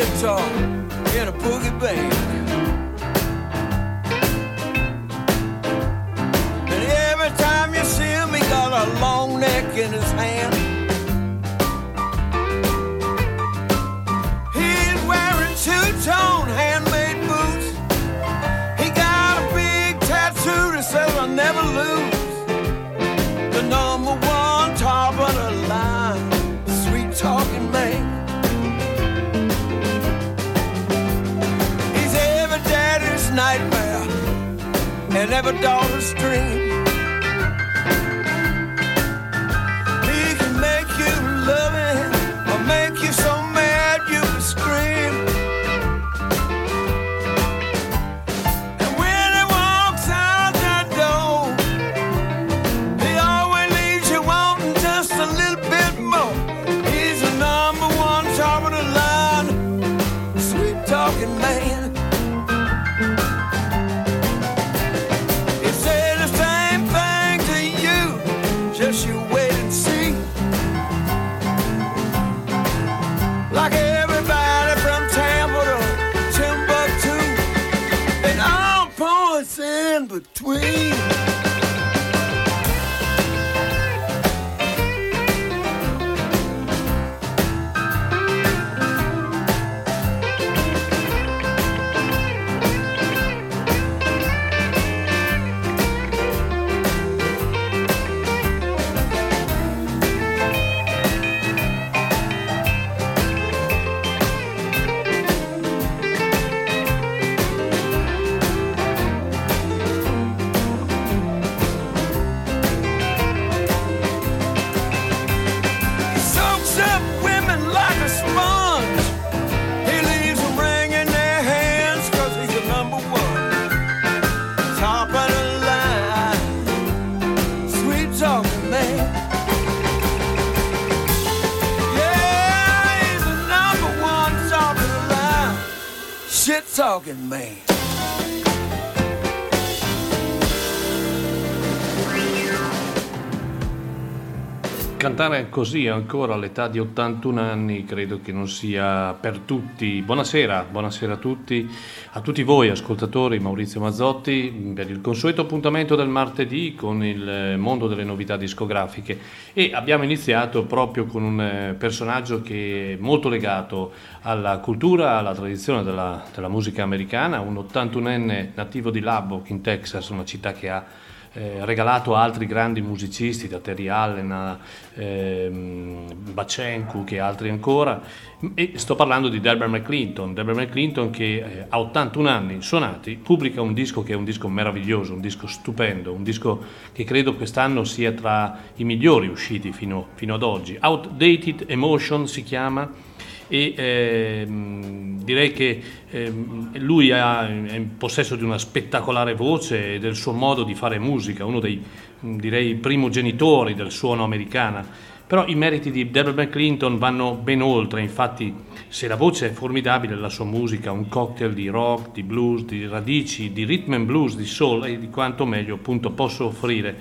guitar in a boogie band. And every time you see him, he got a long neck in his hand. He's wearing two-tone handmade boots. He got a big tattoo that says I'll never lose. The number one top of the line, sweet talking man. Nightmare and every daughter's dream. He can make you love him or make you so mad you can scream. And when he walks out that door, he always leaves you wanting just a little bit more. He's the number one top of the line, sweet talking man. Between talking man. Cantare così ancora all'età di 81 anni credo che non sia per tutti. Buonasera a tutti voi ascoltatori. Maurizio Mazzotti per il consueto appuntamento del martedì con il mondo delle novità discografiche, e abbiamo iniziato proprio con un personaggio che è molto legato alla cultura, alla tradizione della musica americana, un 81enne nativo di Lubbock in Texas, una città che ha regalato a altri grandi musicisti, da Terry Allen a Bacenchuk e altri ancora, e sto parlando di Delbert McClinton che a 81 anni suonati pubblica un disco che è un disco meraviglioso, un disco stupendo, un disco che credo quest'anno sia tra i migliori usciti fino ad oggi. Outdated Emotion si chiama, e direi che lui è in possesso di una spettacolare voce e del suo modo di fare musica, uno dei direi primogenitori del suono americana. Però i meriti di Delbert McClinton vanno ben oltre, infatti se la voce è formidabile, la sua musica è un cocktail di rock, di blues, di radici, di rhythm and blues, di soul e di quanto meglio appunto possa offrire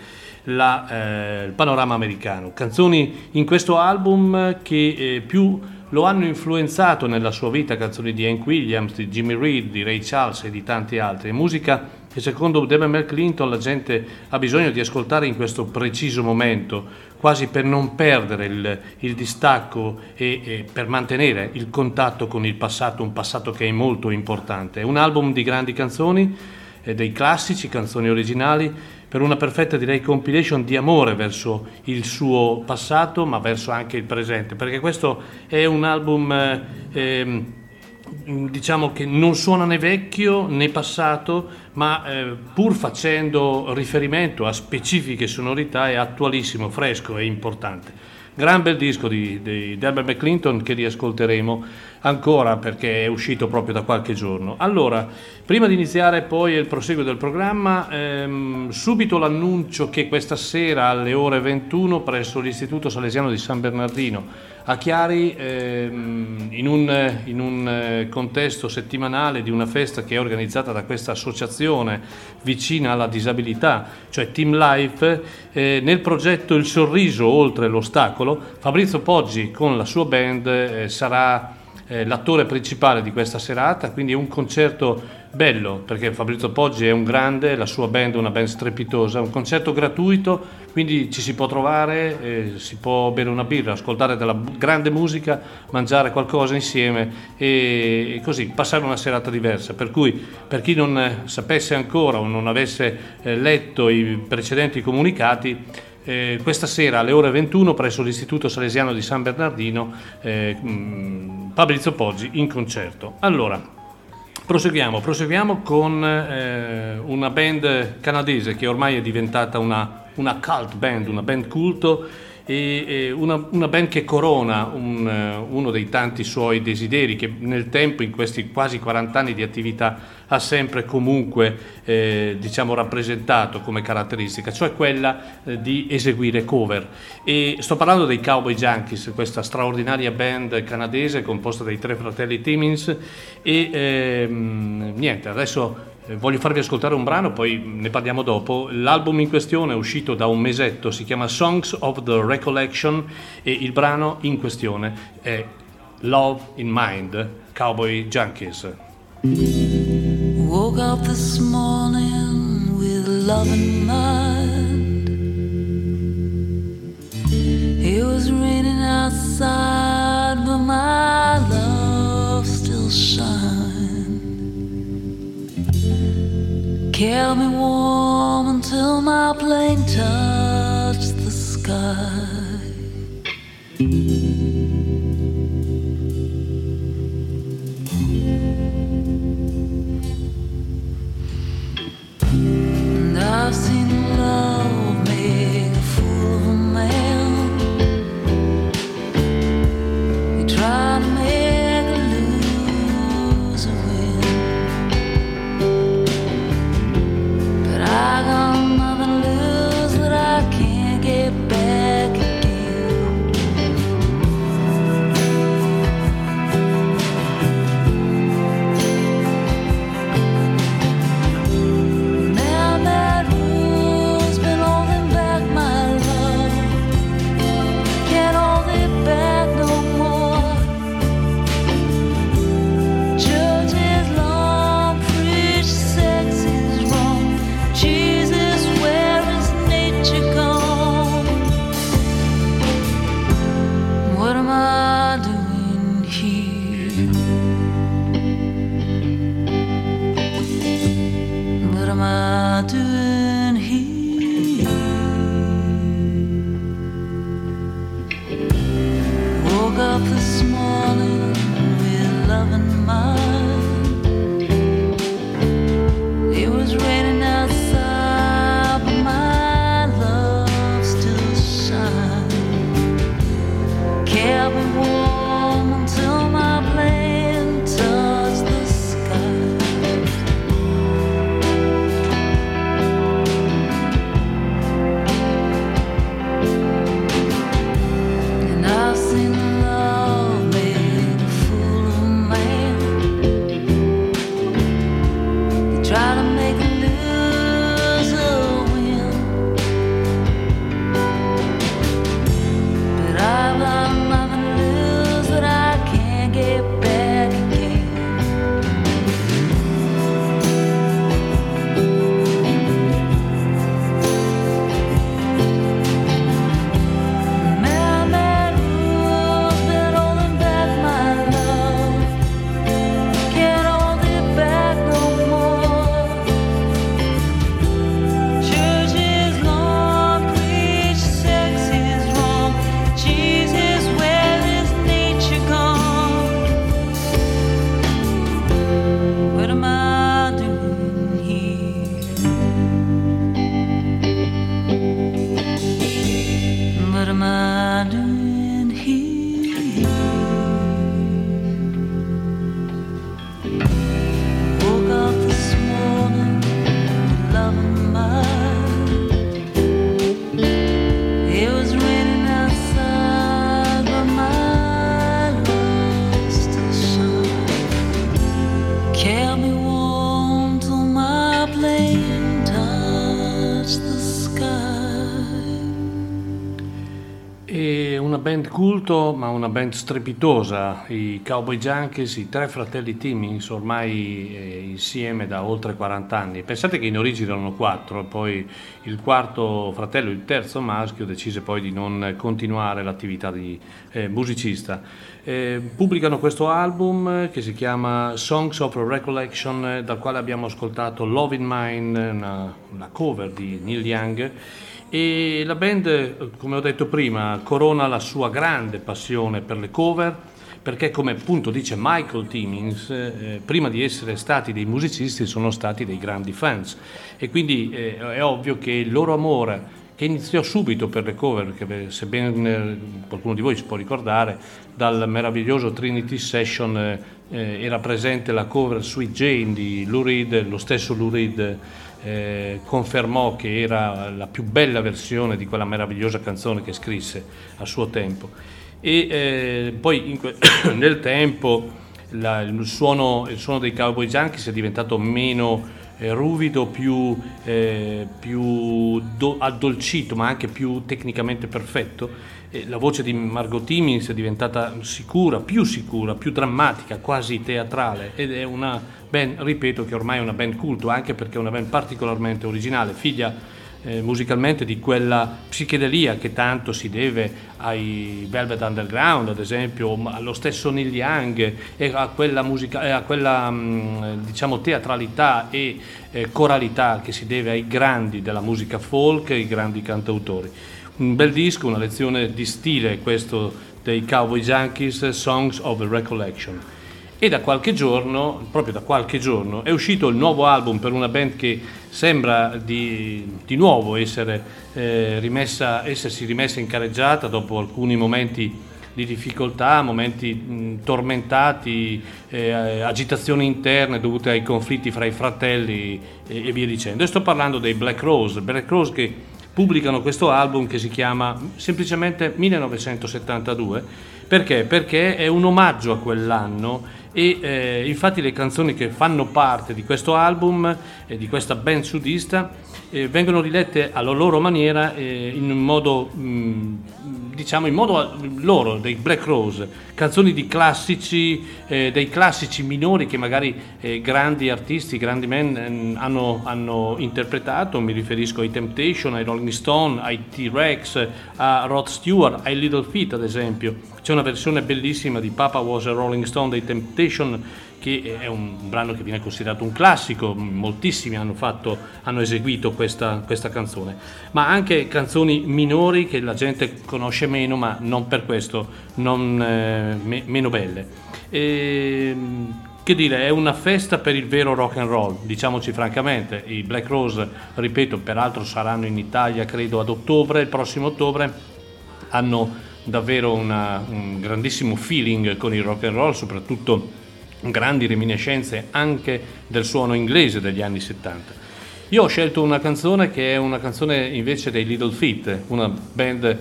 il panorama americano. Canzoni in questo album che più lo hanno influenzato nella sua vita, canzoni di Hank Williams, di Jimmy Reed, di Ray Charles e di tanti altri. Musica che secondo Delbert McClinton la gente ha bisogno di ascoltare in questo preciso momento, quasi per non perdere il distacco e per mantenere il contatto con il passato, un passato che è molto importante. È un album di grandi canzoni, dei classici, canzoni originali, per una perfetta direi compilation di amore verso il suo passato ma verso anche il presente, perché questo è un album diciamo che non suona né vecchio né passato, ma pur facendo riferimento a specifiche sonorità è attualissimo, fresco e importante. Gran bel disco di Delbert McClinton che riascolteremo ancora perché è uscito proprio da qualche giorno. Allora, prima di iniziare poi il proseguo del programma, subito l'annuncio che questa sera alle ore 21 presso l'Istituto Salesiano di San Bernardino a Chiari, in un contesto settimanale di una festa che è organizzata da questa associazione vicina alla disabilità, cioè Team Life, nel progetto Il Sorriso oltre l'ostacolo, Fabrizio Poggi con la sua band sarà l'attore principale di questa serata, quindi è un concerto bello perché Fabrizio Poggi è un grande, la sua band è una band strepitosa, un concerto gratuito, quindi ci si può trovare, si può bere una birra, ascoltare della grande musica, mangiare qualcosa insieme e così passare una serata diversa, per cui per chi non sapesse ancora o non avesse letto i precedenti comunicati, questa sera alle ore 21 presso l'Istituto Salesiano di San Bernardino, Fabrizio Poggi in concerto. Allora, proseguiamo con una band canadese che ormai è diventata una cult band, una band culto e una band che corona uno dei tanti suoi desideri che nel tempo, in questi quasi 40 anni di attività, ha sempre comunque rappresentato come caratteristica, cioè quella di eseguire cover. E sto parlando dei Cowboy Junkies, questa straordinaria band canadese composta dai tre fratelli Timmins e adesso voglio farvi ascoltare un brano, poi ne parliamo dopo. L'album in questione è uscito da un mesetto, si chiama Songs of the Recollection e il brano in questione è Love in Mind, Cowboy Junkies. Woke up this morning with love in mind. It was raining outside but my love still shines. Kept me warm until my plane touched the sky. And I've seen love make a fool of a man. You try to make I got nothing to lose that I can't get back at you. Now that room's been holding back my love, can't hold it back no more. Church is long, preach sex is wrong. Jesus, where is nature gone? What am I doing here? What am I doing here? Woke up this morning with love in mind. It was raining outside. My love still shines. Kept me warm until my plane touched the sky. band culto, ma una band strepitosa, i Cowboy Junkies, i tre fratelli Timmins, ormai insieme da oltre 40 anni. Pensate che in origine erano 4, poi il quarto fratello, il terzo maschio, decise poi di non continuare l'attività di musicista. Pubblicano questo album che si chiama Songs of the Recollection, dal quale abbiamo ascoltato Love in Mind, una cover di Neil Young. E la band, come ho detto prima, corona la sua grande passione per le cover, perché, come appunto dice Michael Timmins, prima di essere stati dei musicisti sono stati dei grandi fans, e quindi è ovvio che il loro amore, che iniziò subito per le cover, che sebbene qualcuno di voi si può ricordare, dal meraviglioso Trinity Session era presente la cover Sweet Jane di Lou Reed, lo stesso Lou Reed confermò che era la più bella versione di quella meravigliosa canzone che scrisse a suo tempo. E poi nel tempo il suono dei Cowboy Junkies è diventato meno ruvido, più addolcito, ma anche più tecnicamente perfetto. La voce di Margot Timmins è diventata sicura, più drammatica, quasi teatrale, ed è una band, ripeto, che ormai è una band culto, anche perché è una band particolarmente originale, figlia musicalmente di quella psichedelia che tanto si deve ai Velvet Underground, ad esempio, allo stesso Neil Young, e a quella diciamo teatralità e coralità che si deve ai grandi della musica folk, ai grandi cantautori. Un bel disco, una lezione di stile, questo dei Cowboy Junkies, Songs of the Recollection. E da qualche giorno, proprio da qualche giorno, è uscito il nuovo album per una band che sembra di nuovo essersi rimessa in carreggiata dopo alcuni momenti di difficoltà, momenti tormentati, agitazioni interne dovute ai conflitti fra i fratelli e via dicendo. E sto parlando dei Black Rose che pubblicano questo album che si chiama semplicemente 1972, perché è un omaggio a quell'anno, e infatti le canzoni che fanno parte di questo album e di questa band sudista vengono rilette alla loro maniera, in modo loro, dei Black Rose, canzoni di classici, dei classici minori che magari grandi artisti, grandi men hanno interpretato. Mi riferisco ai Temptation, ai Rolling Stone, ai T-Rex, a Rod Stewart, ai Little Feat ad esempio. C'è una versione bellissima di Papa Was a Rolling Stone dei Temptation, che è un brano che viene considerato un classico, moltissimi hanno eseguito questa canzone, ma anche canzoni minori che la gente conosce meno, ma non per questo meno belle. Che dire, è una festa per il vero rock and roll, diciamoci francamente. I Black Rose, ripeto, peraltro saranno in Italia credo ad ottobre, il prossimo ottobre. Hanno davvero un grandissimo feeling con il rock and roll, soprattutto grandi reminiscenze anche del suono inglese degli anni 70. Io ho scelto una canzone che è una canzone invece dei Little Feat, una band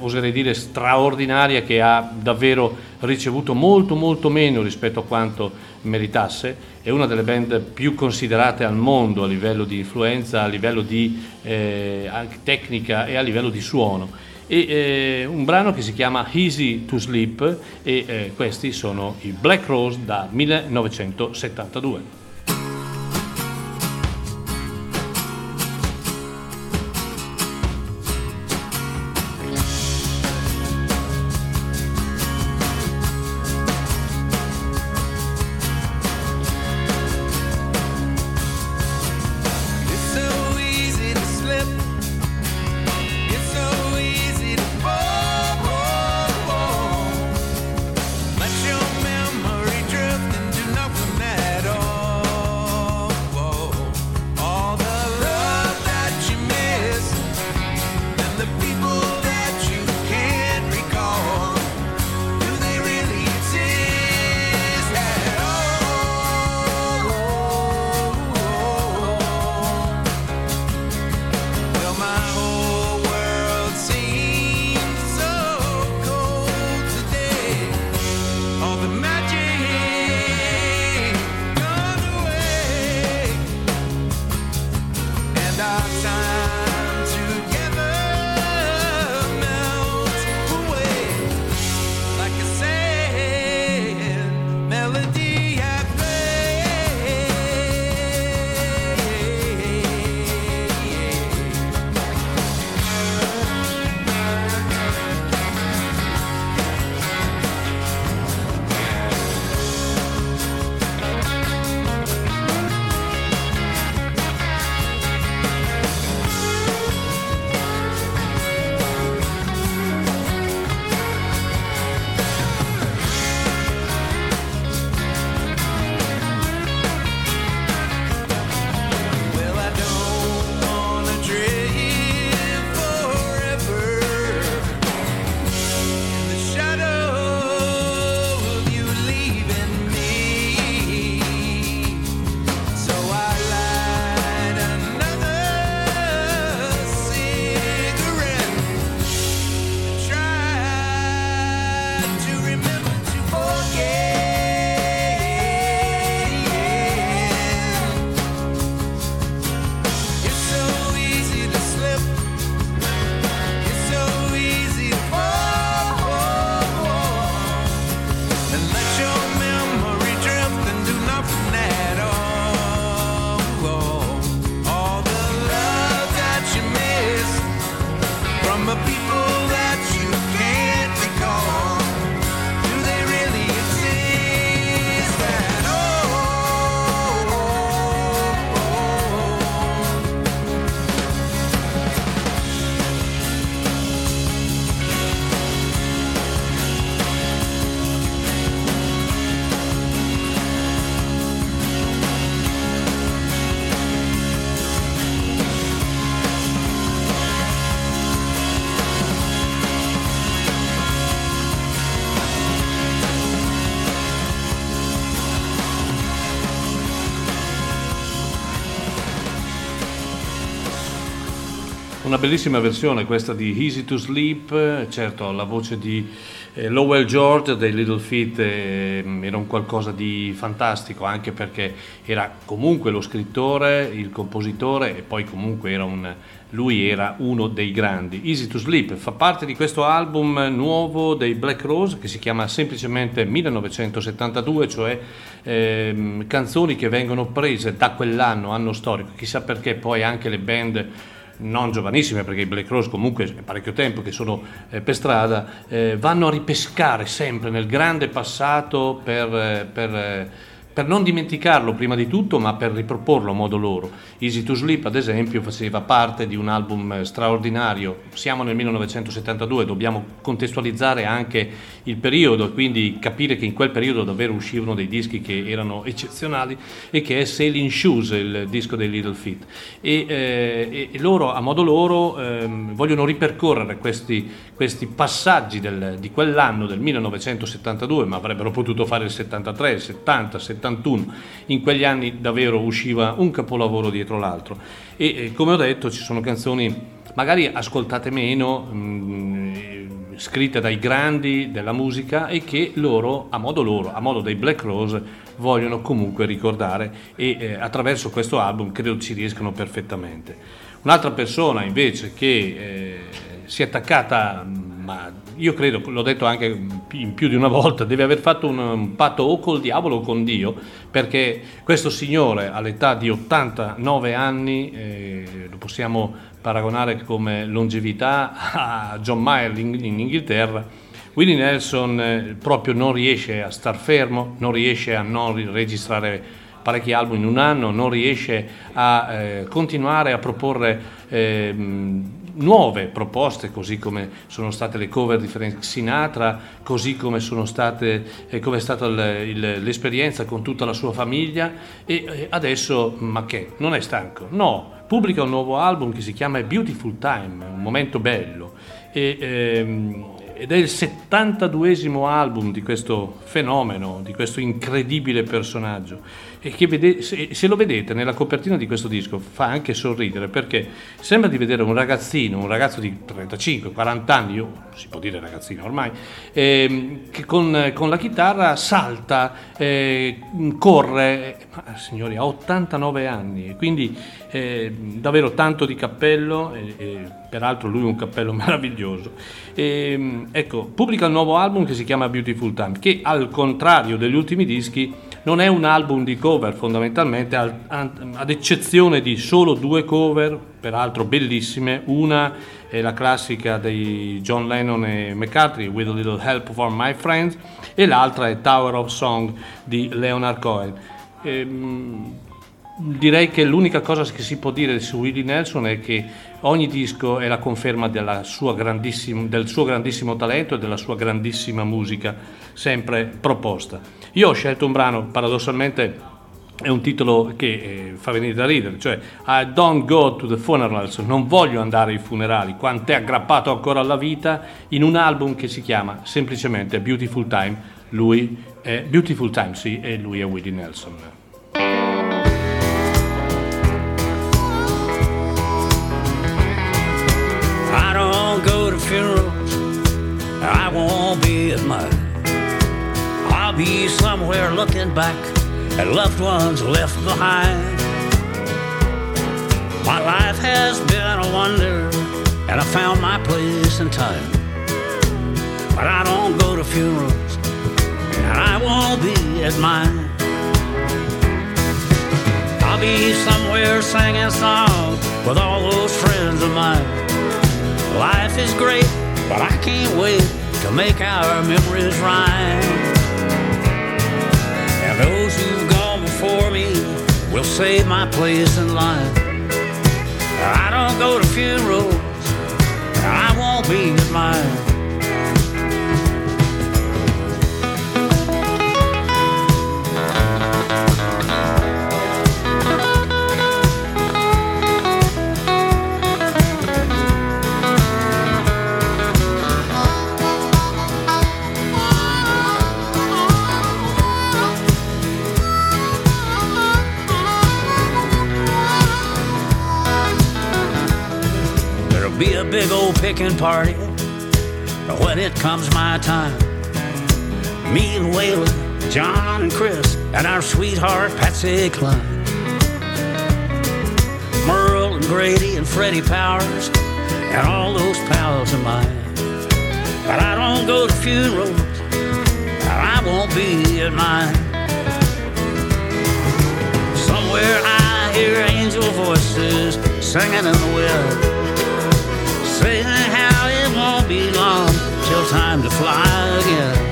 oserei dire straordinaria, che ha davvero ricevuto molto molto meno rispetto a quanto meritasse. È una delle band più considerate al mondo a livello di influenza, a livello di tecnica e a livello di suono. E un brano che si chiama Easy to Sleep, e questi sono i Black Rose da 1972. Let your memory drift and do nothing at all. Una bellissima versione questa di Easy to Sleep, certo la voce di Lowell George dei Little Feat era un qualcosa di fantastico, anche perché era comunque lo scrittore, il compositore e poi comunque lui era uno dei grandi. Easy to Sleep fa parte di questo album nuovo dei Black Rose che si chiama semplicemente 1972, cioè canzoni che vengono prese da quell'anno, anno storico, chissà perché poi anche le band non giovanissime, perché i Black Rose comunque è parecchio tempo che sono per strada, vanno a ripescare sempre nel grande passato per non dimenticarlo prima di tutto, ma per riproporlo a modo loro. Easy to Sleep, ad esempio, faceva parte di un album straordinario. Siamo nel 1972, dobbiamo contestualizzare anche il periodo, quindi capire che in quel periodo davvero uscivano dei dischi che erano eccezionali, e che è Sailing Shoes, il disco dei Little Feat. E loro, a modo loro, vogliono ripercorrere questi passaggi di quell'anno, del 1972, ma avrebbero potuto fare il 73, il 70, 71, in quegli anni davvero usciva un capolavoro dietro l'altro e come ho detto ci sono canzoni magari ascoltate meno, scritte dai grandi della musica e che loro, a modo dei Black Rose, vogliono comunque ricordare e attraverso questo album credo ci riescano perfettamente. Un'altra persona invece che si è attaccata, ma io credo, l'ho detto anche in più di una volta, deve aver fatto un patto o col diavolo o con Dio, perché questo signore all'età di 89 anni, lo possiamo paragonare come longevità a John Mayer in Inghilterra, Willie Nelson proprio non riesce a star fermo, non riesce a non registrare parecchi album in un anno, non riesce a continuare a proporre nuove proposte, così come sono state le cover di Frank Sinatra, così come sono state come è stata l'esperienza con tutta la sua famiglia e adesso, ma che, non è stanco? No, pubblica un nuovo album che si chiama Beautiful Time, un momento bello, ed è il 72esimo album di questo fenomeno, di questo incredibile personaggio, e che se lo vedete nella copertina di questo disco fa anche sorridere, perché sembra di vedere un ragazzo di 35-40 anni, si può dire ragazzino ormai, che con la chitarra salta, corre, ma signori ha 89 anni, quindi davvero tanto di cappello, peraltro lui un cappello meraviglioso. Ecco, pubblica il nuovo album che si chiama Beautiful Time, che al contrario degli ultimi dischi non è un album di cover fondamentalmente, ad eccezione di solo due cover, peraltro bellissime. Una è la classica dei John Lennon e McCartney, With a Little Help from My Friends, e l'altra è Tower of Song di Leonard Cohen. Direi che l'unica cosa che si può dire su Willie Nelson è che ogni disco è la conferma del suo grandissimo talento e della sua grandissima musica sempre proposta. Io ho scelto un brano, paradossalmente è un titolo che fa venire da ridere, cioè I don't go to the funerals, non voglio andare ai funerali, quant'è aggrappato ancora alla vita, in un album che si chiama semplicemente Beautiful Time. Lui è Beautiful Time, sì, e lui è Willie Nelson. Funerals, I won't be at mine. I'll be somewhere looking back at loved ones left behind. My life has been a wonder, and I found my place in time. But I don't go to funerals, and I won't be at mine. I'll be somewhere singing songs with all those friends of mine. Life is great, but I can't wait to make our memories rhyme. And those who've gone before me will save my place in line. I don't go to funerals, I won't be at mine. big old pickin' party, but when it comes my time, me and Waylon, John and Chris, and our sweetheart Patsy Cline, Merle and Grady and Freddie Powers, and all those pals of mine. But I don't go to funerals, and I won't be at mine. Somewhere I hear angel voices singing in the wind, saying how it won't be long till time to fly again.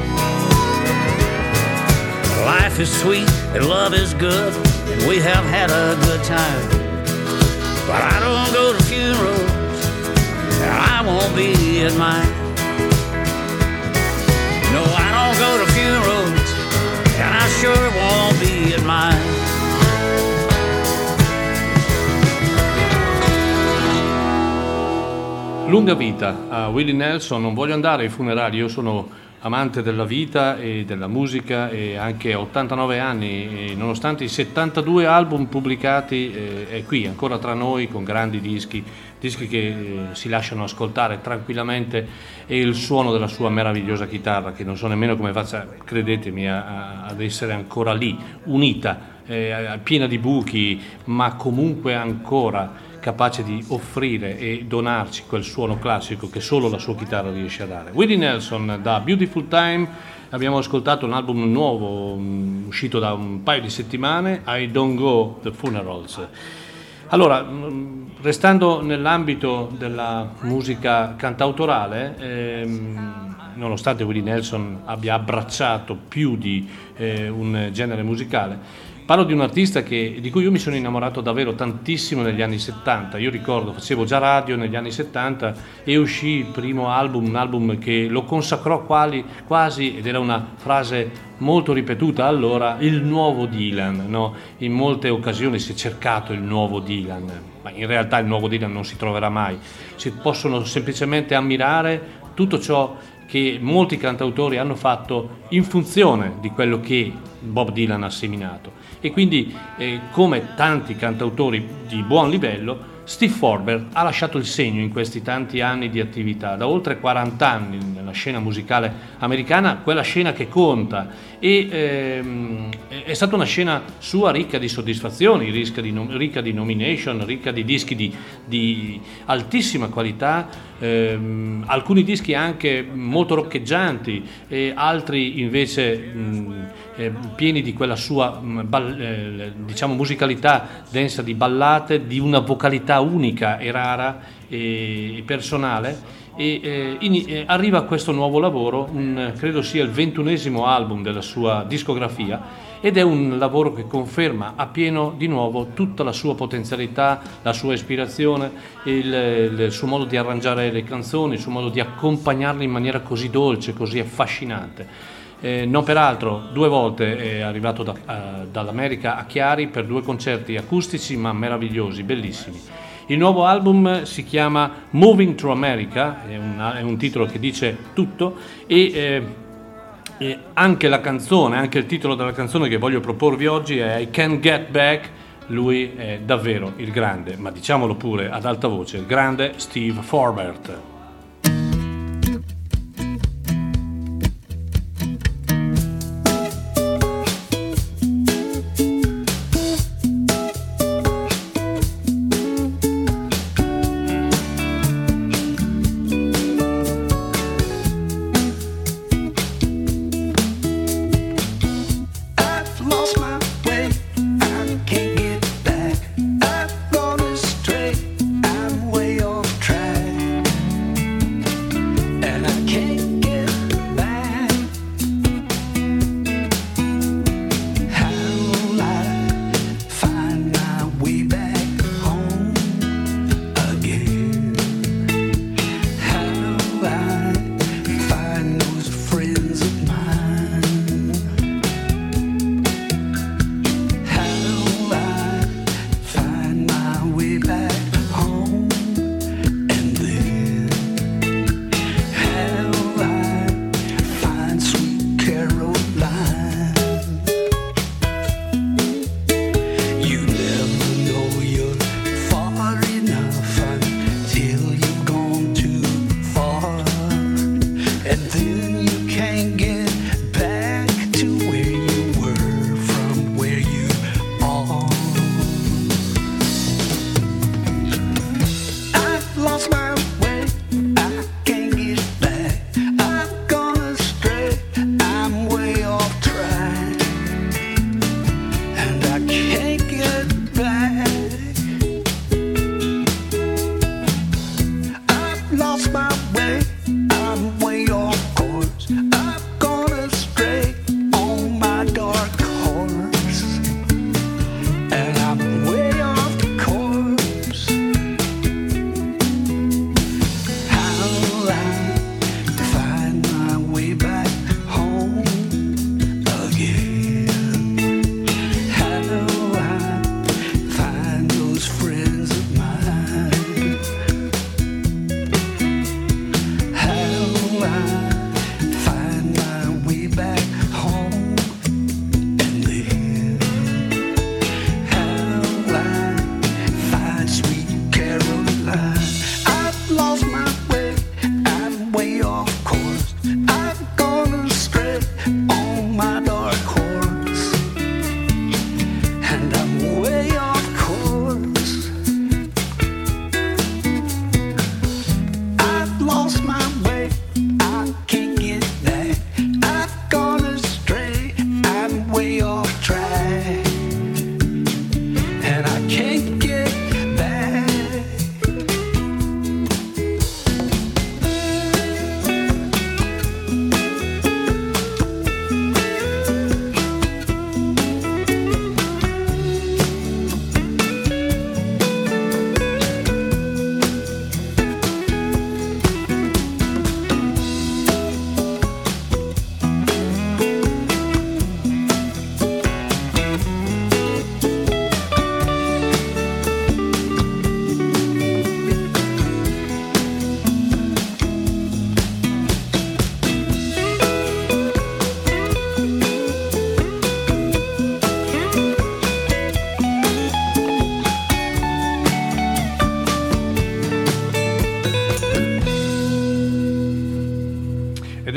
Life is sweet and love is good, and we have had a good time. But I don't go to funerals, and I won't be at mine. No, I don't go to funerals, and I sure won't be at mine. Lunga vita a Willie Nelson. Non voglio andare ai funerali, io sono amante della vita e della musica, e anche a 89 anni, e nonostante i 72 album pubblicati, è qui ancora tra noi con grandi dischi che si lasciano ascoltare tranquillamente, e il suono della sua meravigliosa chitarra, che non so nemmeno come faccia, credetemi, ad essere ancora lì, unita, piena di buchi, ma comunque ancora capace di offrire e donarci quel suono classico che solo la sua chitarra riesce a dare. Willie Nelson da Beautiful Time. Abbiamo ascoltato un album nuovo uscito da un paio di settimane, I Don't Go to the Funerals. Allora, restando nell'ambito della musica cantautorale, nonostante Willie Nelson abbia abbracciato più di un genere musicale, parlo di un artista di cui io mi sono innamorato davvero tantissimo negli anni 70. Io ricordo, facevo già radio negli anni 70 e uscì il primo album, un album che lo consacrò quasi, ed era una frase molto ripetuta allora, il nuovo Dylan, no? In molte occasioni si è cercato il nuovo Dylan, ma in realtà il nuovo Dylan non si troverà mai. Si possono semplicemente ammirare tutto ciò che molti cantautori hanno fatto in funzione di quello che Bob Dylan ha seminato. E quindi, come tanti cantautori di buon livello, Steve Forbert ha lasciato il segno in questi tanti anni di attività, da oltre 40 anni nella scena musicale americana, quella scena che conta, e è stata una scena sua ricca di soddisfazioni, ricca di nomination, ricca di dischi di altissima qualità. Alcuni dischi anche molto roccheggianti, e altri invece pieni di quella sua diciamo musicalità densa di ballate, di una vocalità unica e rara e personale. Arriva a questo nuovo lavoro, credo sia il 21° album della sua discografia, ed è un lavoro che conferma appieno di nuovo tutta la sua potenzialità, la sua ispirazione, il suo modo di arrangiare le canzoni, il suo modo di accompagnarle in maniera così dolce, così affascinante. Non peraltro, 2 volte è arrivato dall'America a Chiari per 2 concerti acustici ma meravigliosi, bellissimi. Il nuovo album si chiama Moving to America, è un titolo che dice tutto, e anche la canzone, anche il titolo della canzone che voglio proporvi oggi è I Can't Get Back. Lui è davvero il grande, ma diciamolo pure ad alta voce, il grande Steve Forbert.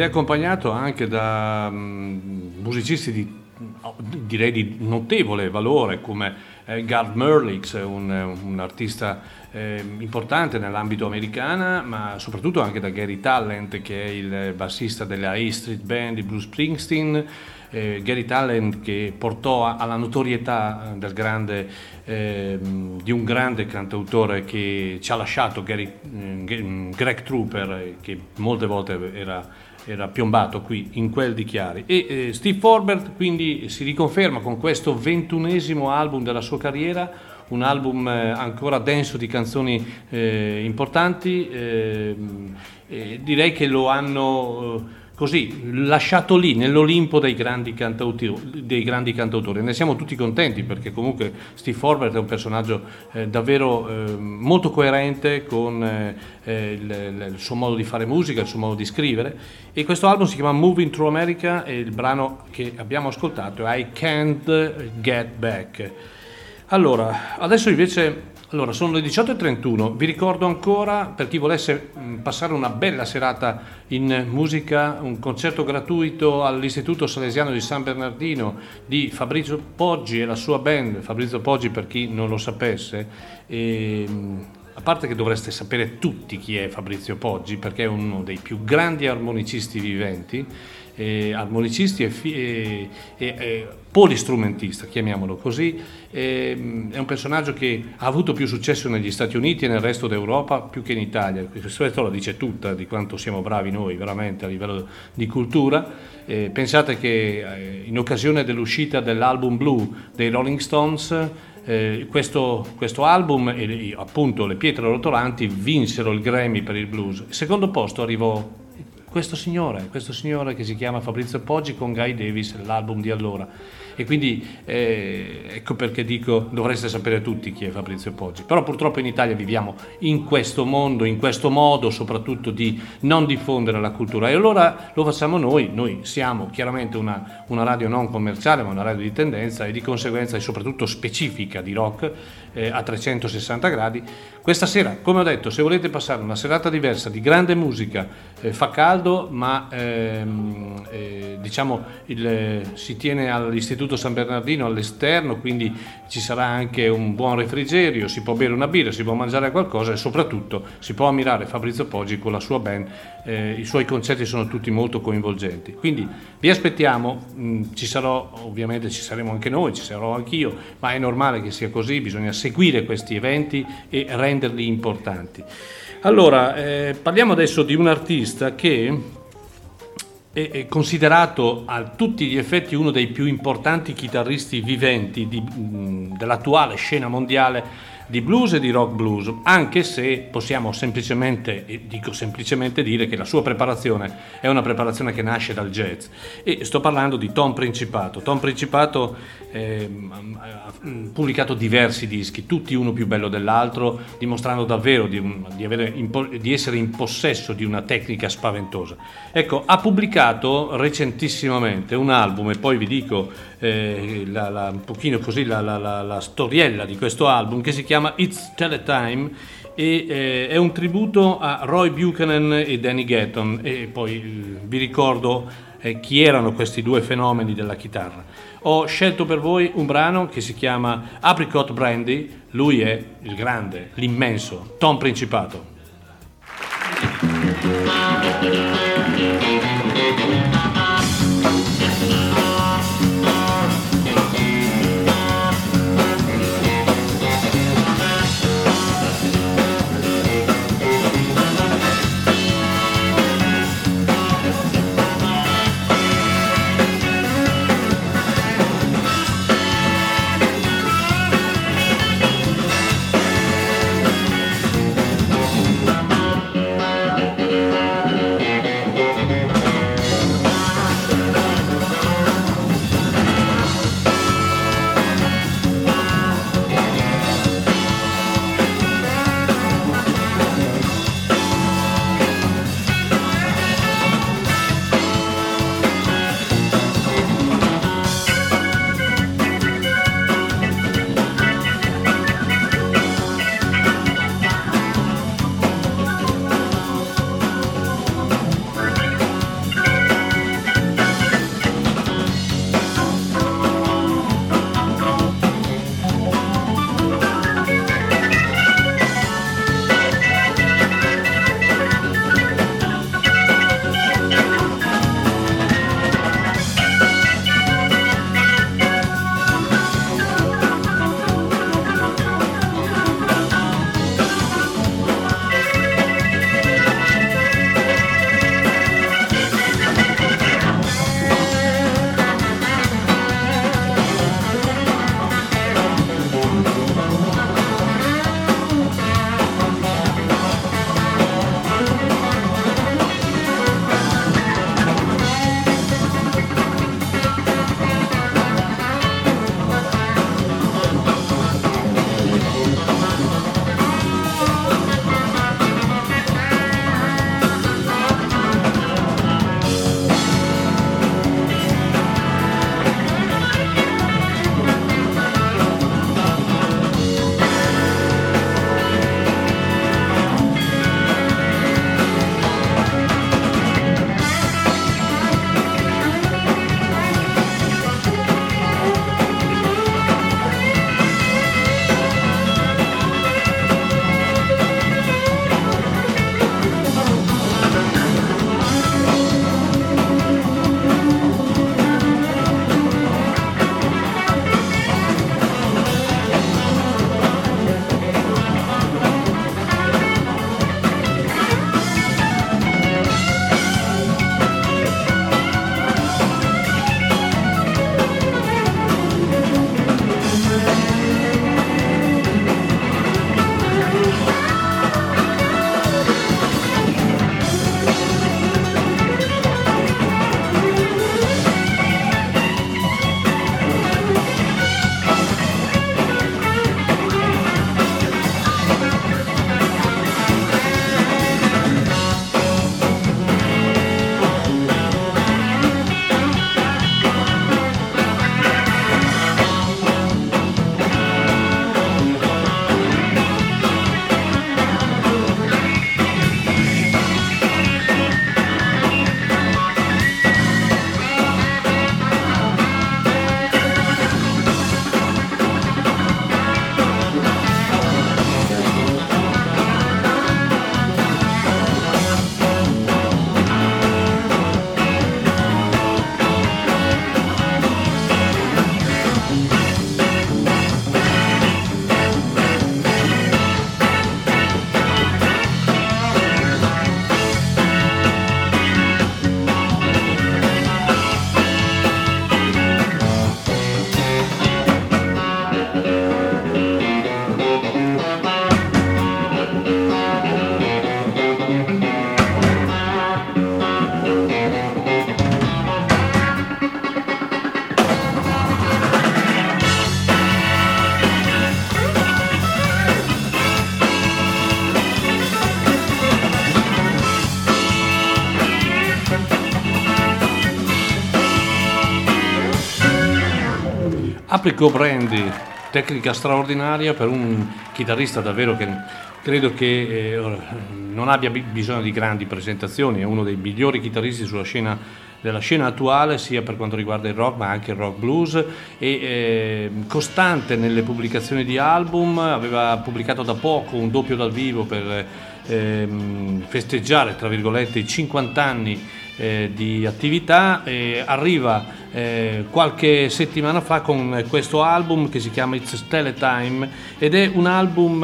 è accompagnato anche da musicisti di notevole valore come Garth Merlix, un artista importante nell'ambito americana, ma soprattutto anche da Garry Tallent, che è il bassista della A Street Band di Bruce Springsteen. Garry Tallent che portò alla notorietà del grande, di un grande cantautore che ci ha lasciato, Greg Trooper, che molte volte era piombato qui in quel di Chiari. E Steve Forbert quindi si riconferma con questo 21° album della sua carriera, un album ancora denso di canzoni importanti, direi che lo hanno così lasciato lì nell'Olimpo dei grandi cantautori. Ne siamo tutti contenti, perché comunque Steve Forbert è un personaggio davvero molto coerente con il suo modo di fare musica, il suo modo di scrivere, e questo album si chiama Moving Through America e il brano che abbiamo ascoltato è I Can't Get Back. Allora, adesso invece, sono le 18:31, vi ricordo ancora, per chi volesse passare una bella serata in musica, un concerto gratuito all'Istituto Salesiano di San Bernardino di Fabrizio Poggi e la sua band. Fabrizio Poggi, per chi non lo sapesse, a parte che dovreste sapere tutti chi è Fabrizio Poggi, perché è uno dei più grandi armonicisti viventi, polistrumentista, chiamiamolo così. È un personaggio che ha avuto più successo negli Stati Uniti e nel resto d'Europa più che in Italia. Questo la dice tutta di quanto siamo bravi noi veramente a livello di cultura. Pensate che in occasione dell'uscita dell'album blu dei Rolling Stones, questo album e appunto le pietre rotolanti vinsero il Grammy per il blues. Secondo posto arrivò questo signore che si chiama Fabrizio Poggi con Guy Davis, l'album di allora. E quindi ecco perché dico, dovreste sapere tutti chi è Fabrizio Poggi. Però purtroppo in Italia viviamo in questo mondo, in questo modo soprattutto di non diffondere la cultura, e allora lo facciamo noi siamo chiaramente una radio non commerciale, ma una radio di tendenza e di conseguenza e soprattutto specifica di rock a 360 gradi. Questa sera, come ho detto, se volete passare una serata diversa di grande musica, fa caldo, ma si tiene all'Istituto San Bernardino, all'esterno, quindi ci sarà anche un buon refrigerio, si può bere una birra, si può mangiare qualcosa e soprattutto si può ammirare Fabrizio Poggi con la sua band. I suoi concerti sono tutti molto coinvolgenti, quindi vi aspettiamo. Ci saremo anche noi, ci sarò anch'io, ma è normale che sia così, bisogna seguire questi eventi e renderli importanti. Allora, parliamo adesso di un artista che è considerato a tutti gli effetti uno dei più importanti chitarristi viventi dell'attuale scena mondiale di blues e di rock blues, anche se possiamo semplicemente dire che la sua preparazione è una preparazione che nasce dal jazz, e sto parlando di Tom Principato. Tom Principato ha pubblicato diversi dischi, tutti uno più bello dell'altro, dimostrando davvero di essere in possesso di una tecnica spaventosa. Ecco, ha pubblicato recentissimamente un album, e poi vi dico un pochino così la storiella di questo album, che si chiama It's Teletime, e è un tributo a Roy Buchanan e Danny Gatton, e poi vi ricordo chi erano questi due fenomeni della chitarra. Ho scelto per voi un brano che si chiama Apricot Brandy. Lui è il grande, l'immenso Tom Principato. Apricot Brandy, tecnica straordinaria per un chitarrista davvero che credo che non abbia bisogno di grandi presentazioni, è uno dei migliori chitarristi sulla scena della scena attuale, sia per quanto riguarda il rock ma anche il rock blues, e costante nelle pubblicazioni di album. Aveva pubblicato da poco un doppio dal vivo per festeggiare tra virgolette i 50 anni di attività, e arriva qualche settimana fa con questo album che si chiama It's Teletime, ed è un album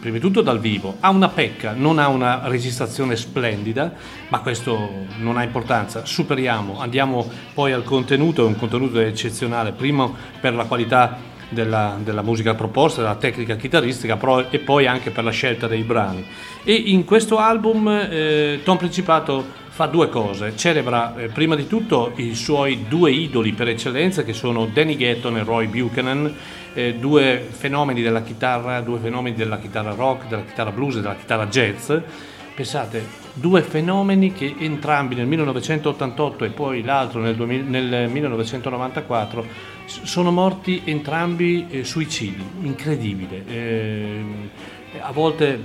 prima di tutto dal vivo. Ha una pecca, non ha una registrazione splendida, ma questo non ha importanza, superiamo, andiamo poi al contenuto. È un contenuto eccezionale, primo per la qualità della musica proposta, della tecnica chitarristica, però, e poi anche per la scelta dei brani. E in questo album Tom Principato fa due cose: celebra prima di tutto i suoi due idoli per eccellenza, che sono Danny Gatton e Roy Buchanan, due fenomeni della chitarra, due fenomeni della chitarra rock, della chitarra blues e della chitarra jazz. Pensate, due fenomeni che entrambi nel 1988 e poi l'altro nel 1994 sono morti entrambi suicidi, incredibile. A volte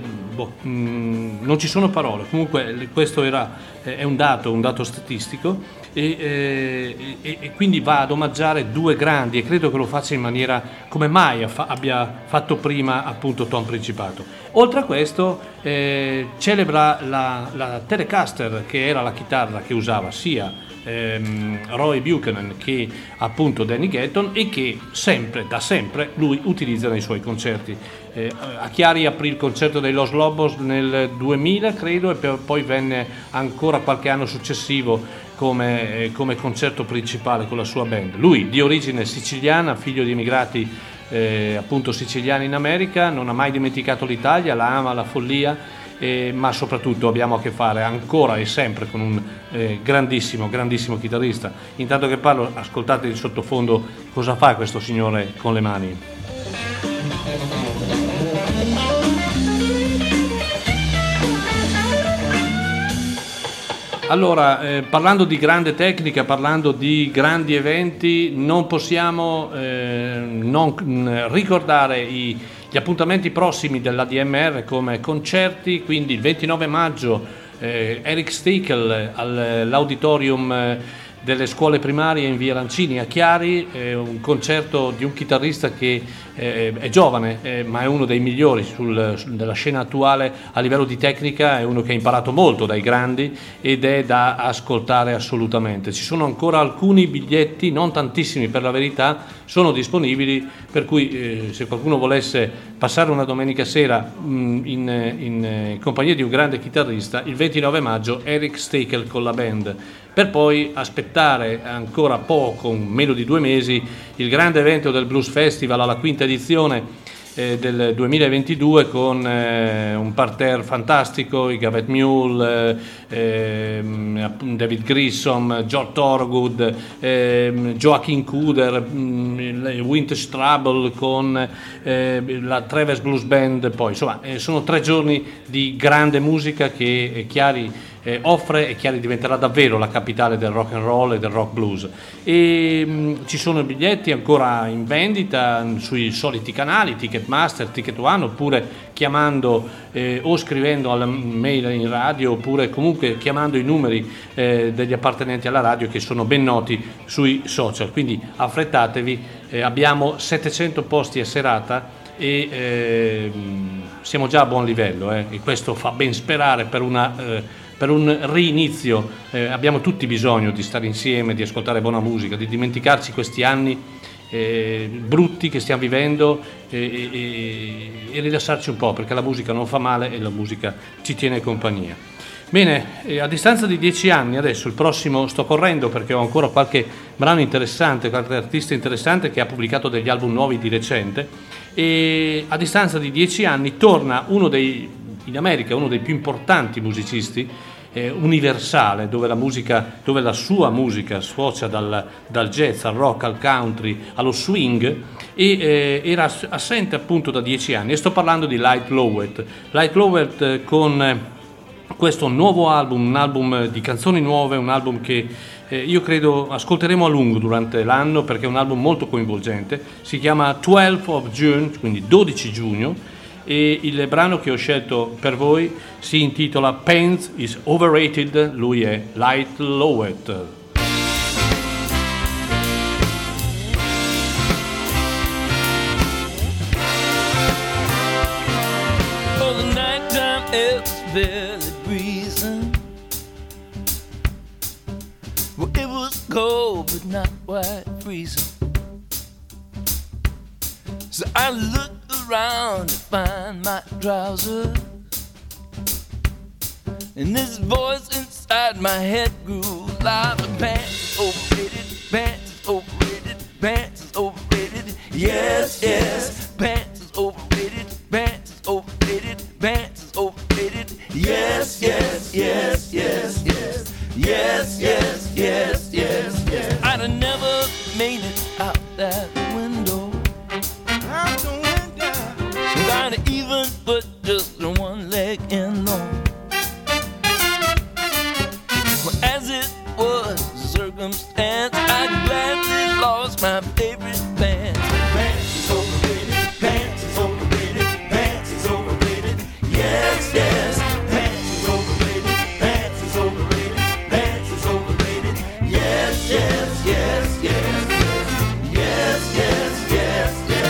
non ci sono parole, comunque questo è un dato statistico, e quindi va ad omaggiare due grandi, e credo che lo faccia in maniera come mai abbia fatto prima appunto Tom Principato. Oltre a questo celebra la Telecaster, che era la chitarra che usava sia Roy Buchanan che appunto Danny Gatton, e che da sempre lui utilizza nei suoi concerti. A Chiari aprì il concerto dei Los Lobos nel 2000 credo, e poi venne ancora qualche anno successivo come concerto principale con la sua band. Lui, di origine siciliana, figlio di immigrati appunto siciliani in America, non ha mai dimenticato l'Italia, la ama alla follia, ma soprattutto abbiamo a che fare ancora e sempre con un grandissimo, grandissimo chitarrista. Intanto che parlo, ascoltate in sottofondo cosa fa questo signore con le mani. Allora, parlando di grande tecnica, parlando di grandi eventi, non possiamo non ricordare gli appuntamenti prossimi dell'ADMR come concerti. Quindi il 29 maggio Eric Stiekel all'auditorium delle scuole primarie in via Lancini a Chiari, un concerto di un chitarrista che è giovane ma è uno dei migliori della scena attuale a livello di tecnica, è uno che ha imparato molto dai grandi ed è da ascoltare assolutamente. Ci sono ancora alcuni biglietti, non tantissimi per la verità, sono disponibili, per cui se qualcuno volesse passare una domenica sera in compagnia di un grande chitarrista, il 29 maggio Eric Stiekel con la band, per poi aspettare ancora poco, meno di 2 mesi, il grande evento del Blues Festival alla quinta edizione del 2022 con un parterre fantastico, i Gavette Mule, David Grissom, George Thorogood, Joachim Kuder, Winter Struggle con la Treves Blues Band. Poi insomma sono 3 giorni di grande musica che Chiari offre, e Chiari diventerà davvero la capitale del rock and roll e del rock blues. E ci sono biglietti ancora in vendita sui soliti canali Ticketmaster, Ticket One, oppure chiamando o scrivendo alla mail in radio, oppure comunque chiamando i numeri degli appartenenti alla radio che sono ben noti sui social. Quindi affrettatevi, abbiamo 700 posti a serata e siamo già a buon livello e questo fa ben sperare per un riinizio. Abbiamo tutti bisogno di stare insieme, di ascoltare buona musica, di dimenticarci questi anni brutti che stiamo vivendo e rilassarci un po', perché la musica non fa male e la musica ci tiene compagnia. Bene, a distanza di 10 anni adesso, il prossimo, sto correndo perché ho ancora qualche brano interessante, qualche artista interessante che ha pubblicato degli album nuovi di recente, e a distanza di 10 anni torna in America uno dei più importanti musicisti universale, dove la sua musica sfocia dal jazz al rock al country allo swing, e era assente appunto da 10 anni, e sto parlando di Light Lowett con questo nuovo album, un album di canzoni nuove, un album che io credo ascolteremo a lungo durante l'anno perché è un album molto coinvolgente. Si chiama 12th of June, quindi 12 giugno, e il brano che ho scelto per voi si intitola Pains is Overrated, lui è Light Lowett. Barely breezing. Well, it was cold, but not quite freezing. So I looked around to find my trousers, and this voice inside my head grew louder. Pants is overrated, pants is overrated, pants is overrated. Yes, yes, pants is overrated, pants is overrated, pants is overrated. Yes, yes, yes, yes, yes, yes, yes, yes, yes, yes. I'd have never made it out that window, out the window, without an even foot, just one leg in long. But as it was, circumstance, I gladly lost my favorite band. Pants is overrated, pants is overrated, pants is overrated. Yes, yes. Yes, yes, yes, yes, yes, yes, yes, yes.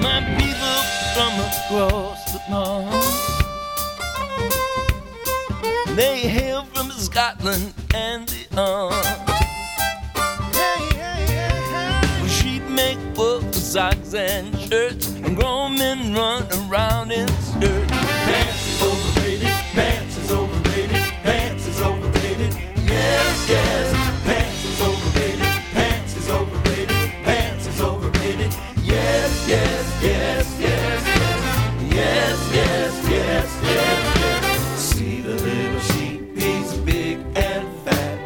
My people from across the pond, they hail from Scotland and beyond. Well, sheep make wool for socks and shirts, and grown men run around in skirts. Pants is overrated, pants is overrated, pants is overrated. Yes, yes. Pants is overrated, pants is overrated, pants is overrated. Yes, yes, yes, yes. Yes, yes, yes, yes, yes. See the little sheep, he's big and fat,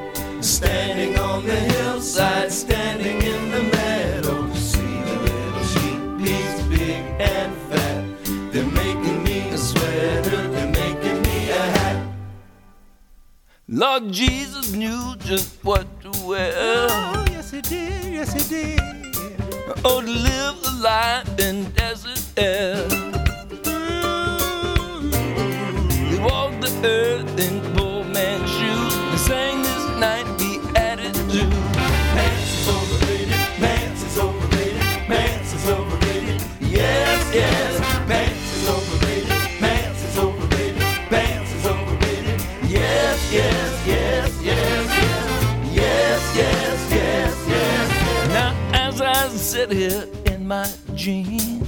standing on the hillside, standing in the meadow. See the little sheep, he's big and fat, they're making me a sweater, they're making me a hat. Lord Jesus knew just what to wear. Oh, yes he did, yes he did. Oh, to live a life in desert air. Walked the earth in poor man's shoes and sang this night beatitude. Pants is overrated, pants is overrated, pants is overrated. Yes, yes. Pants is overrated, pants is overrated, pants is overrated. Yes, yes, yes, yes, yes, yes, yes, yes, yes. Now as I sit here in my jeans,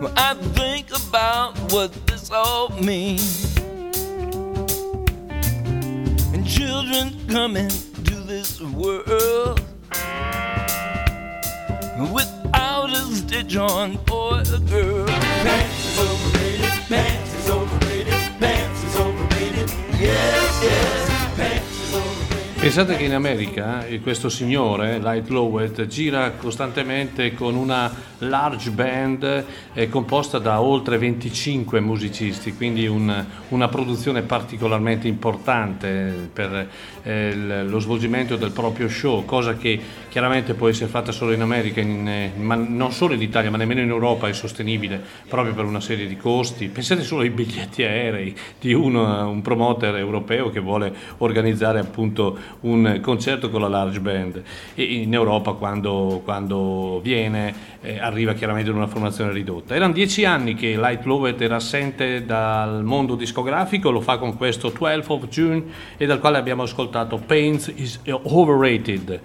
when I think about what this all means, and children coming to this world without a stitch on boy or girl. Pants is overrated, pants is overrated, pants is overrated. Yes, yes. Pensate che in America questo signore, Light Lowett, gira costantemente con una large band composta da oltre 25 musicisti, quindi una produzione particolarmente importante per lo svolgimento del proprio show, cosa che chiaramente può essere fatta solo in America, ma non solo in Italia, ma nemmeno in Europa è sostenibile proprio per una serie di costi. Pensate solo ai biglietti aerei di un promoter europeo che vuole organizzare appunto un concerto con la large band, e in Europa quando viene arriva chiaramente in una formazione ridotta. Erano 10 anni che Light Lowett era assente dal mondo discografico, lo fa con questo 12th of June e dal quale abbiamo ascoltato Pains is Overrated.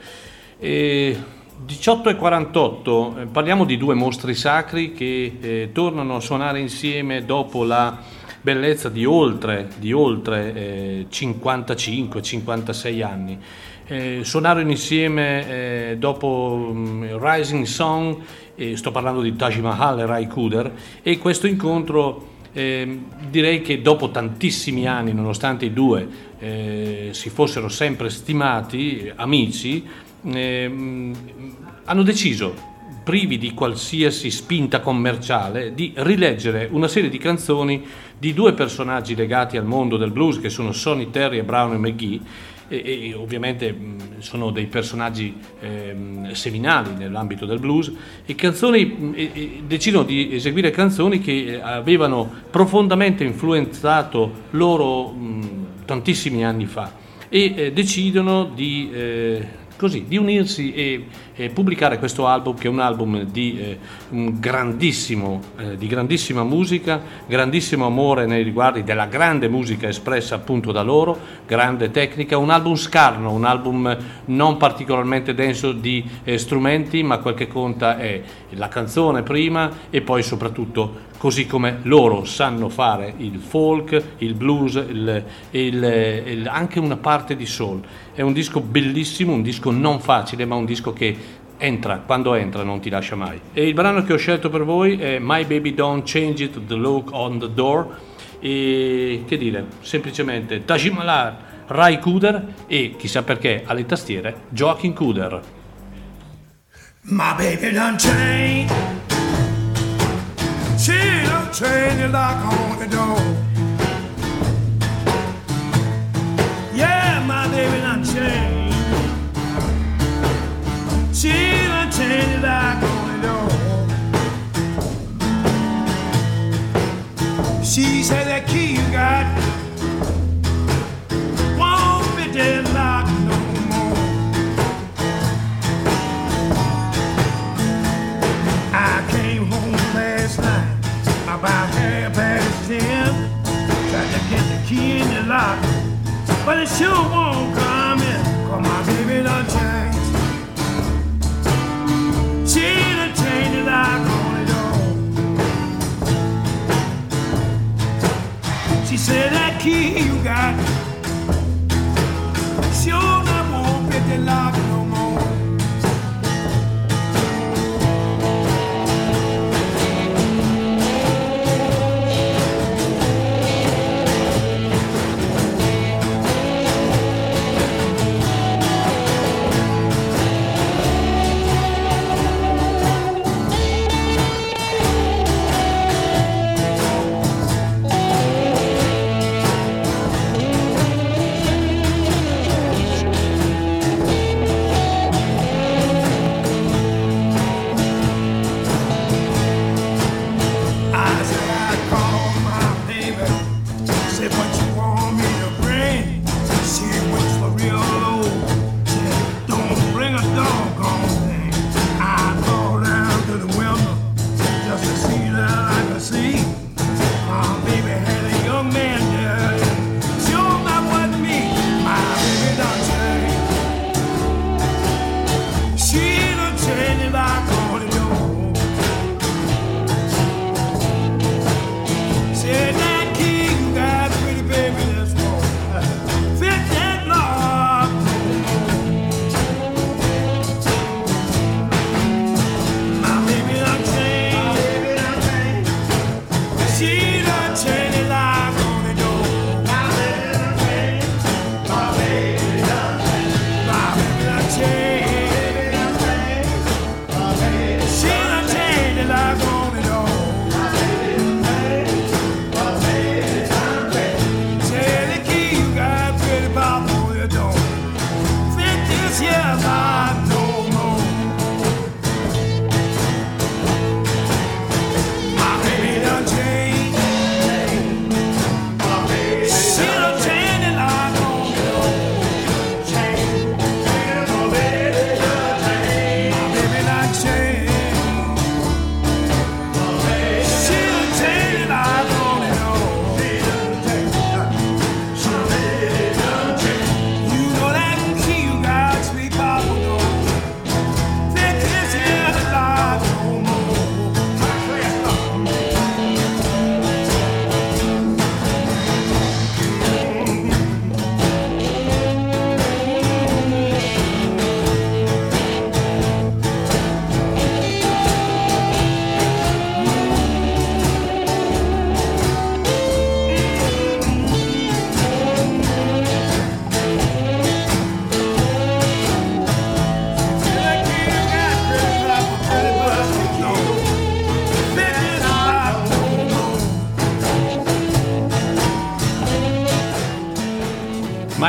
18:48, parliamo di due mostri sacri che tornano a suonare insieme dopo la bellezza di oltre 55-56 anni. Suonarono insieme dopo Rising Song, sto parlando di Taj Mahal e Ry Cooder, e questo incontro direi che dopo tantissimi anni, nonostante i due si fossero sempre stimati, amici, hanno deciso, privi di qualsiasi spinta commerciale, di rileggere una serie di canzoni di due personaggi legati al mondo del blues, che sono Sonny Terry e Brown McGee, e ovviamente sono dei personaggi seminali nell'ambito del blues, e decidono di eseguire canzoni che avevano profondamente influenzato loro tantissimi anni fa, e decidono di unirsi e pubblicare questo album, che è un album di grandissima musica, grandissimo amore nei riguardi della grande musica espressa appunto da loro, grande tecnica, un album scarno, un album non particolarmente denso di strumenti, ma quel che conta è la canzone prima e poi soprattutto, così come loro sanno fare, il folk, il blues, anche una parte di soul. È un disco bellissimo, un disco non facile, ma un disco che entra, quando entra non ti lascia mai. E il brano che ho scelto per voi è My Baby Don't Change It, The Lock on the Door, e che dire, semplicemente Taj Mahal, Ry Cooder e, chissà perché, alle tastiere Joaquin Cooder. My baby don't change, she don't change the lock on the door. Yeah, my baby don't change, she done changed it like on the door. She said that key you got won't be deadlocked no more. I came home last night about 10:30, tried to get the key in the lock, but it sure won't come in, 'cause my baby done changed. She done changed the lock on the door. She said that key you got sure not won't fit the lock no more.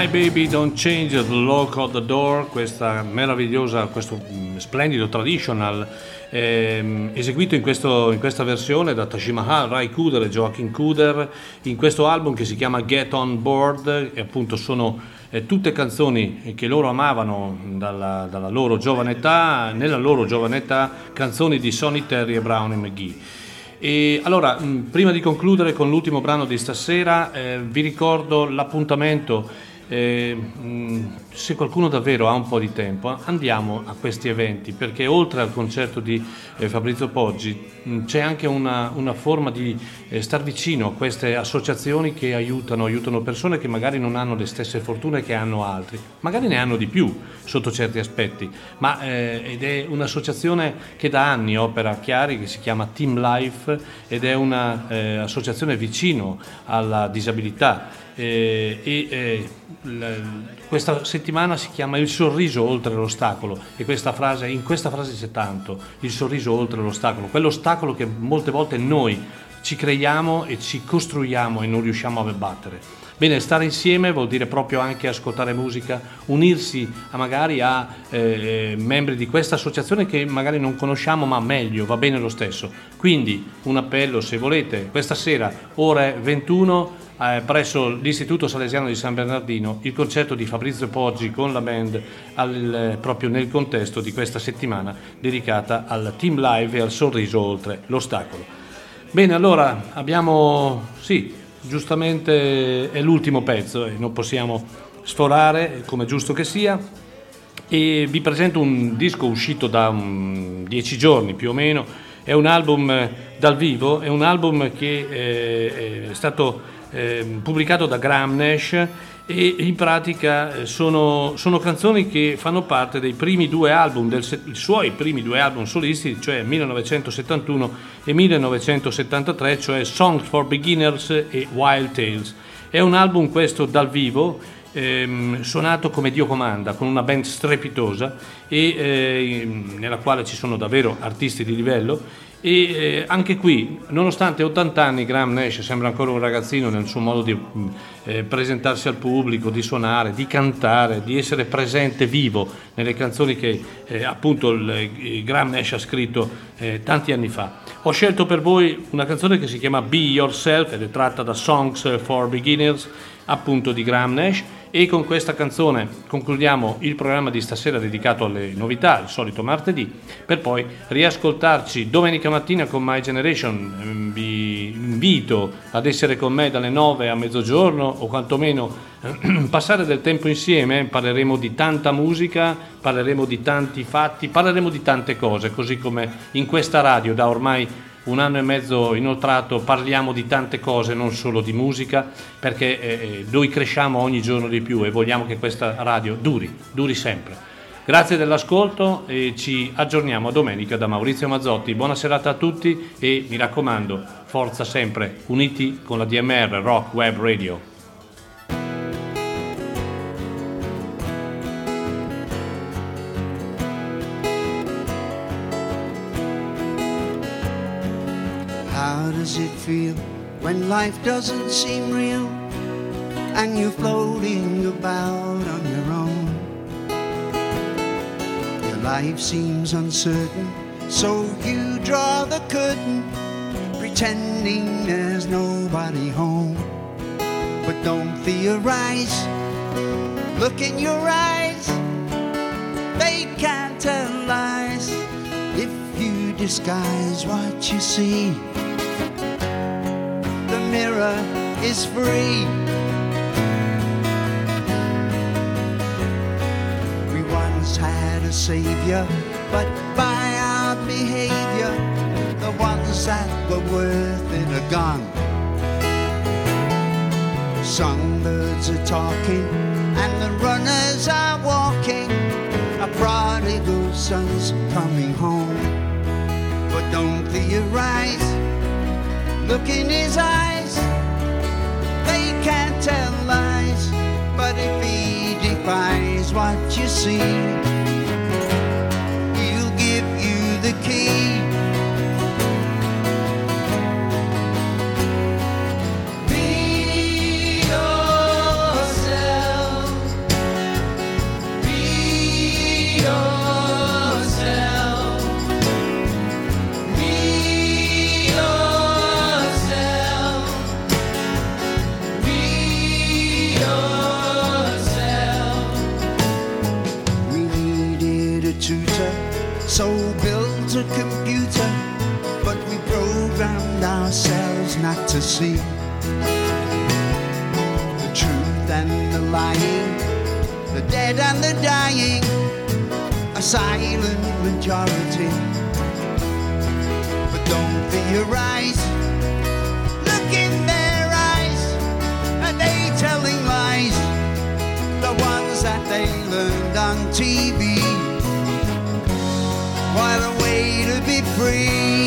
My Baby Don't Change, The Lock of the Door, questa meravigliosa, questo splendido traditional eseguito in questa versione da Tashi Mahal, Ray Cooder e Joachim Cooder in questo album che si chiama Get On Board, e appunto sono tutte canzoni che loro amavano dalla loro giovane età, nella loro giovane età, canzoni di Sonny Terry e Brownie McGee. E allora, prima di concludere con l'ultimo brano di stasera, vi ricordo l'appuntamento. Se qualcuno davvero ha un po' di tempo, andiamo a questi eventi, perché oltre al concerto di Fabrizio Poggi c'è anche una forma di star vicino a queste associazioni che aiutano persone che magari non hanno le stesse fortune che hanno altri, magari ne hanno di più sotto certi aspetti, ma ed è un'associazione che da anni opera a Chiari, che si chiama Team Life, ed è una associazione vicino alla disabilità. Questa settimana si chiama Il Sorriso oltre l'ostacolo, e in questa frase c'è tanto: il sorriso oltre l'ostacolo, quell'ostacolo che molte volte noi ci creiamo e ci costruiamo e non riusciamo a battere. Bene, stare insieme vuol dire proprio anche ascoltare musica, unirsi magari a membri di questa associazione che magari non conosciamo, ma meglio, va bene lo stesso. Quindi un appello, se volete, questa sera ore 21 presso l'Istituto Salesiano di San Bernardino, il concerto di Fabrizio Poggi con la band proprio nel contesto di questa settimana dedicata al Team Live e al sorriso oltre l'ostacolo. Bene, allora abbiamo, sì, giustamente è l'ultimo pezzo e non possiamo sforare, come giusto che sia, e vi presento un disco uscito da 10 giorni più o meno. È un album dal vivo, è un album che è stato pubblicato da Graham Nash, e in pratica sono canzoni che fanno parte dei primi due album, i suoi primi due album solisti, cioè 1971 e 1973, cioè Songs for Beginners e Wild Tales. È un album, questo, dal vivo, suonato come Dio comanda, con una band strepitosa e nella quale ci sono davvero artisti di livello. E anche qui, nonostante 80 anni, Graham Nash sembra ancora un ragazzino nel suo modo di presentarsi al pubblico, di suonare, di cantare, di essere presente, vivo nelle canzoni che appunto Graham Nash ha scritto tanti anni fa. Ho scelto per voi una canzone che si chiama Be Yourself ed è tratta da Songs for Beginners, appunto, di Graham Nash, e con questa canzone concludiamo il programma di stasera dedicato alle novità, il solito martedì, per poi riascoltarci domenica mattina con My Generation. Vi invito ad essere con me dalle 9 a mezzogiorno, o quantomeno passare del tempo insieme. Parleremo di tanta musica, parleremo di tanti fatti, parleremo di tante cose, così come in questa radio da ormai un anno e mezzo inoltrato parliamo di tante cose, non solo di musica, perché noi cresciamo ogni giorno di più e vogliamo che questa radio duri sempre. Grazie dell'ascolto e ci aggiorniamo a domenica da Maurizio Mazzotti. Buona serata a tutti e mi raccomando, forza sempre, uniti con la DMR Rock Web Radio. How does it feel when life doesn't seem real and you're floating about on your own? Your life seems uncertain, so you draw the curtain, pretending there's nobody home. But don't theorize, look in your eyes, they can't tell lies if you disguise what you see. The mirror is free. We once had a savior, but by our behavior, the ones that were worth it are gone. Songbirds are talking, and the runners are walking. A prodigal son's coming home. But don't theorize, look in his eyes, they can't tell lies, but if he defies what you see, he'll give you the key. Be yourself. So built a computer, but we programmed ourselves not to see the truth and the lying, the dead and the dying, a silent majority. But don't theorize, look in their eyes, are they telling lies? The ones that they learned on TV. What a way to be free.